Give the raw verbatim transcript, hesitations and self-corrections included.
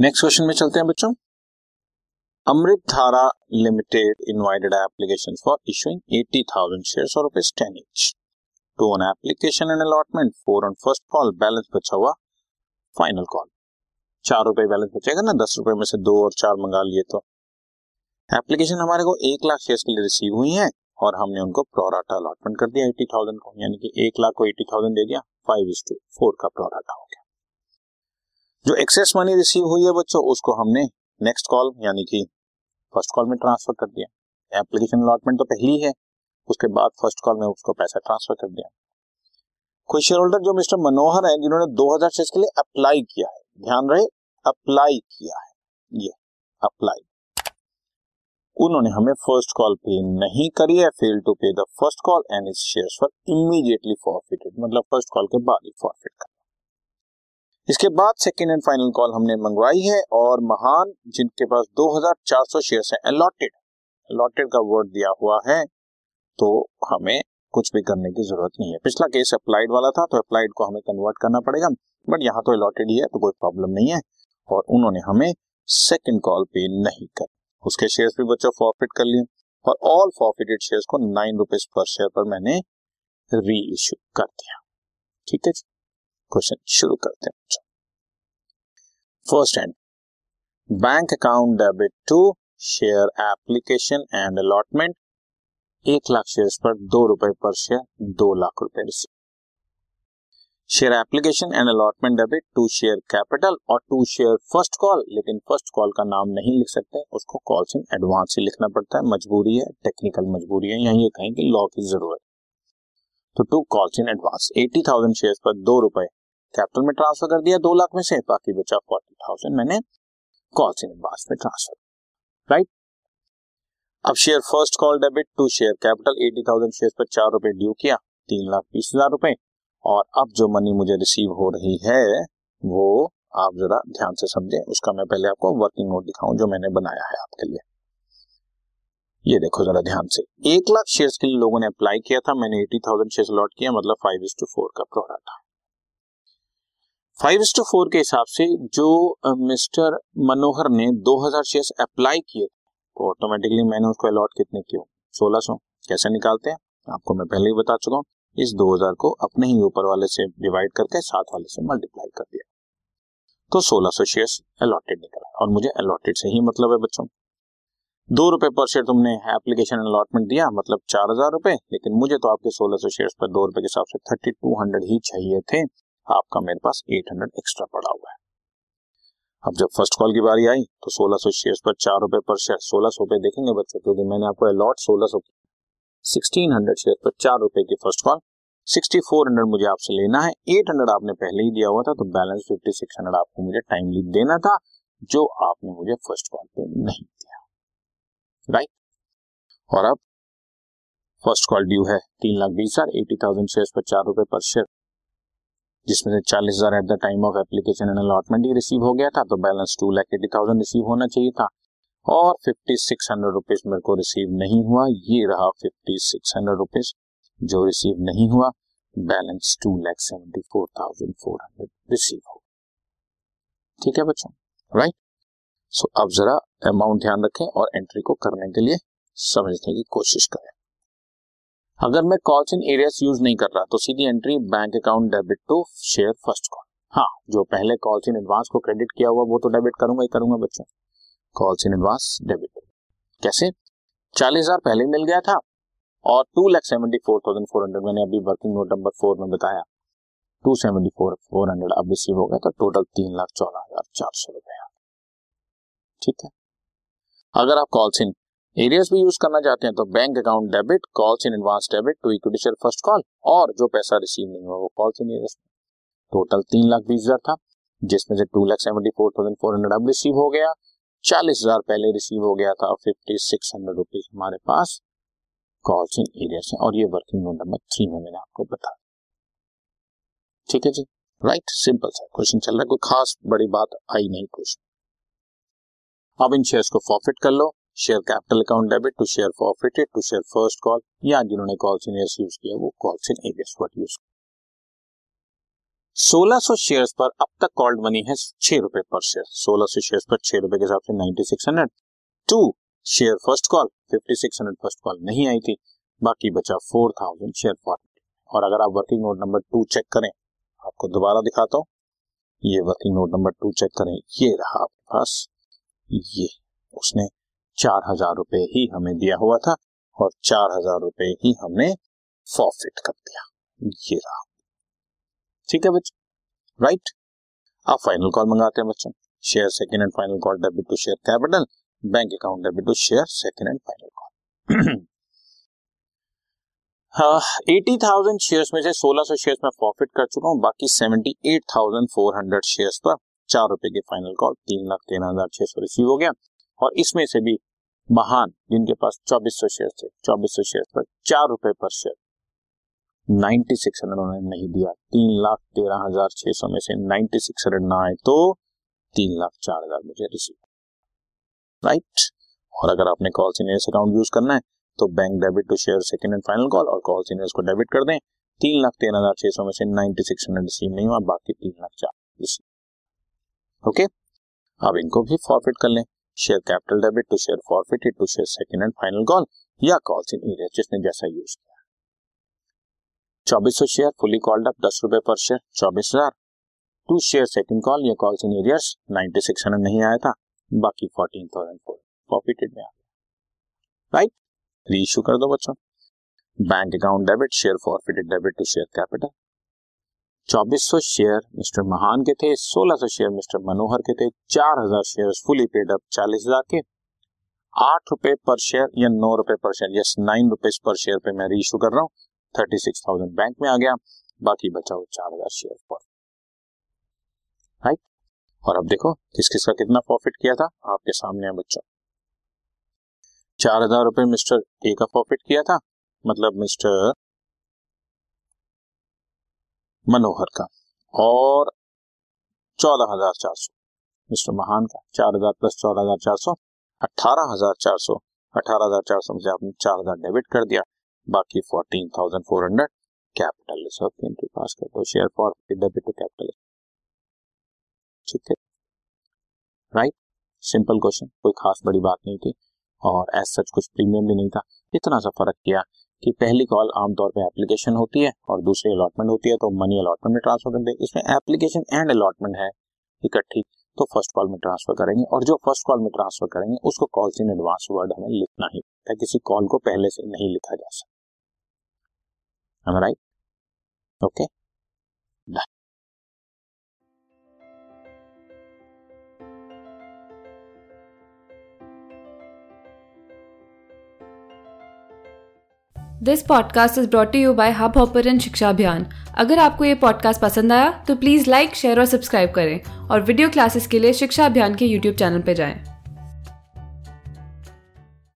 Next question में चलते हैं बच्चों। Amrit Dhara limited invited application for issuing अस्सी हज़ार शेयर्स और rupees ten each two on application and allotment four on first call balance बचा हुआ फाइनल कॉल। चार रुपए बैलेंस बचेगा ना, दस रुपए में से दो और चार मंगा लिए तो। एप्लीकेशन हमारे को एक लाख शेयर्स के लिए रिसीव हुई है और हमने उनको प्रोराटा अलॉटमेंट कर दिया एट्टी थाउजेंड को, यानी कि एक लाख को एट्टी थाउजेंड दे दिया, फाइव इज टू फोर का प्रोराटा हो गया। जो एक्सेस मनी रिसीव हुई है बच्चों उसको हमने नेक्स्ट कॉल यानी कि फर्स्ट कॉल में ट्रांसफर कर दिया। एप्लीकेशन अलॉटमेंट तो पहली है, उसके बाद फर्स्ट कॉल में उसको पैसा ट्रांसफर कर दिया। कोई शेयर होल्डर जो मिस्टर मनोहर है जिन्होंने दो हज़ार शेयर्स के लिए अप्लाई किया है, ध्यान रहे अप्लाई किया है, ये अप्लाई, उन्होंने हमें फर्स्ट कॉल पे नहीं करी है, fail to pay the first call and its shares for immediately forfeited, मतलब फर्स्ट कॉल के बाद ही फॉरफिट कर। इसके बाद सेकेंड एंड फाइनल कॉल हमने मंगवाई है और महान जिनके पास दो हज़ार चार सौ शेयर्स हैं अलॉटेड, अलॉटेड का वर्ड दिया हुआ है तो हमें कुछ भी करने की जरूरत नहीं है। पिछला केस अप्लाइड वाला था तो अप्लाइड को हमें कन्वर्ट करना पड़ेगा, बट यहाँ तो अलॉटेड ही है तो कोई प्रॉब्लम नहीं है। और उन्होंने हमें सेकेंड कॉल पे नहीं कर, उसके शेयर्स भी बच्चों फॉरफिट कर लिए और ऑल फॉरफिटेड शेयर्स को नाइन रुपीज पर शेयर पर मैंने री इश्यू कर दिया। ठीक है, क्वेश्चन शुरू करते हैं। First and bank account debit to share application and allotment एक लाख शेयर्स पर दो रुपए पर शेयर दो लाख रुपए receive. Share application and allotment debit to share capital और टू शेयर फर्स्ट कॉल, लेकिन फर्स्ट कॉल का नाम नहीं लिख सकते, उसको कॉल्स इन एडवांस ही लिखना पड़ता है, मजबूरी है, टेक्निकल मजबूरी है, यहाँ ये कहें कि लॉ की जरूरत। तो to calls in advance eighty thousand shares पर दो रुपए कैपिटल में ट्रांसफर कर दिया दो लाख में से, बाकी बचा फोर्टी थाउजेंड मैंने कॉल्स इन एडवांस में ट्रांसफर, राइट। अब share first call debit to share capital eighty thousand shares पर चार रुपए ड्यू किया तीन लाख बीस हजार रुपए, और अब जो मनी मुझे रिसीव हो रही है वो आप जरा ध्यान से समझें, उसका मैं पहले आपको वर्किंग नोट दिखाऊं जो मैंने बनाया है आपके लिए। ये देखो जरा ध्यान से, एक लाख शेयर्स के लिए लोगों ने अप्लाई किया था, मैंने एटी थाउजेंड शेयर अलॉट किया, मतलब फाइव इज टू फोर का pro rata. Five is to four के हिसाब से जो मिस्टर मनोहर ने दो हज़ार शेयर्स अप्लाई किए तो ऑटोमेटिकली मैंने उसको अलॉट कितने किए सोलह सौ। कैसे निकालते हैं आपको मैं पहले ही बता चुका हूँ, इस दो हज़ार को अपने ही ऊपर वाले से डिवाइड करके साथ वाले से मल्टीप्लाई कर दिया तो सोलह सौ शेयर्स अलॉटेड निकला, और मुझे अलॉटेड से ही मतलब है बच्चों। दो रुपए पर शेयर तुमने एप्लीकेशन अलॉटमेंट दिया मतलब चार हजार रुपए, लेकिन मुझे तो आपके सोलह सौ शेयर्स पर दो रुपए के हिसाब से थर्टी टू हंड्रेड ही चाहिए थे, आपका मेरे पास एट हंड्रेड एक्स्ट्रा पड़ा हुआ है। अब जब फर्स्ट कॉल की बारी आई तो सोलह सौ शेयर्स पर चार रुपए पर शेयर सोलह सौ पे देखेंगे बच्चों, क्योंकि मैंने आपको अलॉट सोलह सौ सिक्सटीन हंड्रेड शेयर पर चार रुपए की first call, sixty four hundred मुझे आपसे लेना है, एट हंड्रेड आपने पहले ही दिया हुआ था तो बैलेंस फिफ्टी सिक्स हंड्रेड आपको मुझे टाइमली देना था जो आपने मुझे फर्स्ट कॉल पे नहीं दिया, राइट right? और अब फर्स्ट कॉल ड्यू है तीन लाख बीस हजार एटी थाउजेंड शेयर पर चार रुपए पर शेयर, जिसमें से चालीस हजार at the time of application and allotment ही रिसीव हो गया था तो balance two lakh eighty thousand receive होना चाहिए था, और फिफ्टी सिक्स हंड्रेड रुपीज मेरे को रिसीव नहीं हुआ, ये रहा फिफ्टी सिक्स हंड्रेड रुपीज जो रिसीव नहीं हुआ, balance two lakh seventy four thousand four hundred receive हो, ठीक है बच्चों, राइट right? सो so, अब जरा अमाउंट ध्यान रखें और एंट्री को करने के लिए समझने की कोशिश करें। अगर मैं कॉल्स इन एरियाज यूज नहीं कर रहा तो सीधी entry bank account debit to share first call. हाँ, जो पहले कॉल्स इन एडवांस को क्रेडिट किया हुआ वो तो डेबिट करूंगा ही करूंगा बच्चों, कॉल्स इन एडवांस डेबिट कैसे, चालीस हजार पहले मिल गया था और two lakh seventy four thousand four hundred मैंने अभी वर्किंग नोट नंबर फोर में बताया, two seventy four four hundred अब रिसीव हो गया तो टोटल तीन लाख चौदह हजार चार सौ रुपया, ठीक है। अगर आप कॉल्स इन एरियाज भी यूज करना चाहते हैं तो bank account debit calls in advance debit to equity share first call, और जो पैसा रिसीव नहीं हुआ वो कॉल्स इन एरियाज। टोटल तीन लाख बीस हजार था जिसमें से two lakh seventy four thousand four hundred अब रिसीव हो गया, चालीस हजार पहले रिसीव हो गया था, फिफ्टी सिक्स हंड्रेड रुपीज हमारे पास कॉल्स इन एरियाज है, और ये वर्किंग नोट नंबर थ्री में मैंने आपको बताया, ठीक है जी, राइट। सिंपल सा क्वेश्चन चल रहा है, कोई खास बड़ी बात आई नहीं क्वेश्चन। अब इन शेयर्स को फॉरफिट कर लो, share capital account debit to share forfeited to share first call, या जिन्होंने कॉल्स इन एरियाज यूज किया वो calls in arrears word use. सोलह सौ शेयर्स पर अब तक कॉल्ड मनी है छह रुपए पर शेयर। सोलह सौ शेयर्स पर छह रुपए के हिसाब से ninety six hundred, to share first call fifty six hundred first call नहीं आई थी, बाकी बचा फोर थाउजेंड शेयर फॉर्मेट। और अगर आप working note number two check करें, आपको दोबारा दिखाता हूँ, ये working note number two check करें, ये रहा आपके पास, ये उसने चार हजार रुपये ही हमें दिया हुआ था और चार हजार रुपये ही हमने फॉरफिट कर दिया, ये रहा। ठीक है बच्चों, राइट। आप फाइनल कॉल मंगाते हैं बच्चों, share second and final call debit to share capital, bank account debit to share second and final call. हाँ, अस्सी हज़ार शेयर्स में से सोलह सौ शेयर्स में प्रॉफिट कर चुका हूँ, बाकी अठहत्तर हज़ार चार सौ शेयर्स पर चार रुपए के फाइनल कॉल तीन लाख तेरह हजार छह सौ रिसीव हो गया। और इसमें से भी महान, जिनके पास चौबीस सौ शेयर थे, चौबीस सौ शेयर पर चार रुपए पर शेयर नाइन्टी सिक्स हंड्रेड उन्होंने नहीं दिया, तीन लाख तेरह हजार छह सौ में से नाइन्टी सिक्स हंड्रेड ना आए तो तीन लाख चार हजार मुझे रिसीव, राइट। और अगर आपने कॉल सीनियर्स अकाउंट यूज करना है तो bank debit to share second and final call और कॉल सीनियर्स को डेबिट कर दें, तीन लाख तेरह हजार छह सौ में से नाइन्टी सिक्स हंड्रेड रिसीव नहीं हुआ, बाकी तीन लाख चार रिसीव। ओके, आप इनको भी फॉरफिट कर लें, share capital debit to share forfeit to share second and final call या कॉल सीनियर्स, जिसने जैसा यूज किया। चौबीस सौ शेयर फुली कॉल्ड अप दस रुपए पर शेयर चौबीस हजार, टू शेयर सेकंड कॉल या calls in arrears ninety six hundred नहीं आया था, बाकी फोर्टीन थाउजेंड फोर प्रॉफिटेड में आ गया, राइट। रीइश्यू कर दो बच्चों, bank account debit share forfeited debit to share capital. चौबीस सौ शेयर मिस्टर महान के थे, सोलह सौ शेयर मिस्टर मनोहर के थे, चार हजार शेयर फुली पेड अप चालीस हजार के, आठ रुपए पर शेयर या नौ रुपए पर share, yes nine rupees per share पे मैं रीइश्यू कर रहा हूँ, थर्टी सिक्स थाउजेंड बैंक में आ गया, बाकी बचा हुआ चार हजार शेयर फॉरफिट, राइट। और अब देखो किस किस का कितना प्रॉफिट किया था, आपके सामने है बच्चों। चार हजार रुपए मिस्टर ए का प्रॉफिट किया था, मतलब मिस्टर मनोहर का, और चौदह हजार चार सौ मिस्टर महान का, चार हजार प्लस चौदह हजार चार सौ अठारह हजार चार सौ अठारह हजार चार सौ मुझे आपने चार हजार डेबिट कर दिया, बाकी fourteen thousand four hundred capital reserve इनके पास कर दो, share forfeit debit to capital, ठीक है, राइट। सिंपल क्वेश्चन, कोई खास बड़ी बात नहीं थी और एज सच कुछ प्रीमियम भी नहीं था, इतना सा फर्क किया कि पहली कॉल आमतौर पे एप्लीकेशन होती है और दूसरी अलॉटमेंट होती है, तो मनी अलॉटमेंट में ट्रांसफर करते हैं, इसमें एप्लीकेशन एंड अलॉटमेंट है इकट्ठी, तो फर्स्ट कॉल में ट्रांसफर करेंगे और जो फर्स्ट कॉल में ट्रांसफर करेंगे उसको कॉल्स इन एडवांस वर्ड हमें लिखना ही पड़ता है, किसी कॉल को पहले से नहीं लिखा जा सकता, right, okay, done. This podcast is brought to you by hub hopper and Shiksha Abhiyan. अगर आपको ये पॉडकास्ट पसंद आया तो प्लीज़ लाइक, शेयर और सब्सक्राइब करें और वीडियो क्लासेस के लिए शिक्षा अभियान के यूट्यूब चैनल पर जाएं।